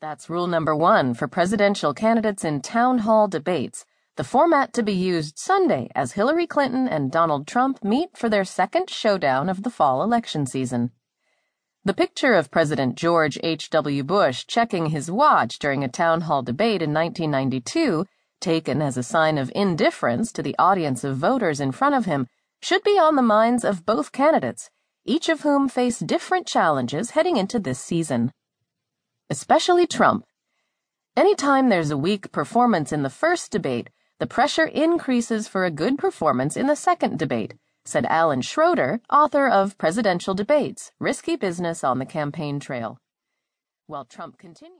That's rule number one for presidential candidates in town hall debates, the format to be used Sunday as Hillary Clinton and Donald Trump meet for their second showdown of the fall election season. The picture of President George H.W. Bush checking his watch during a town hall debate in 1992, taken as a sign of indifference to the audience of voters in front of him, should be on the minds of both candidates, each of whom face different challenges heading into this season. Especially Trump. Anytime there's a weak performance in the first debate, the pressure increases for a good performance in the second debate, said Alan Schroeder, author of Presidential Debates: Risky Business on the Campaign Trail. While Trump continues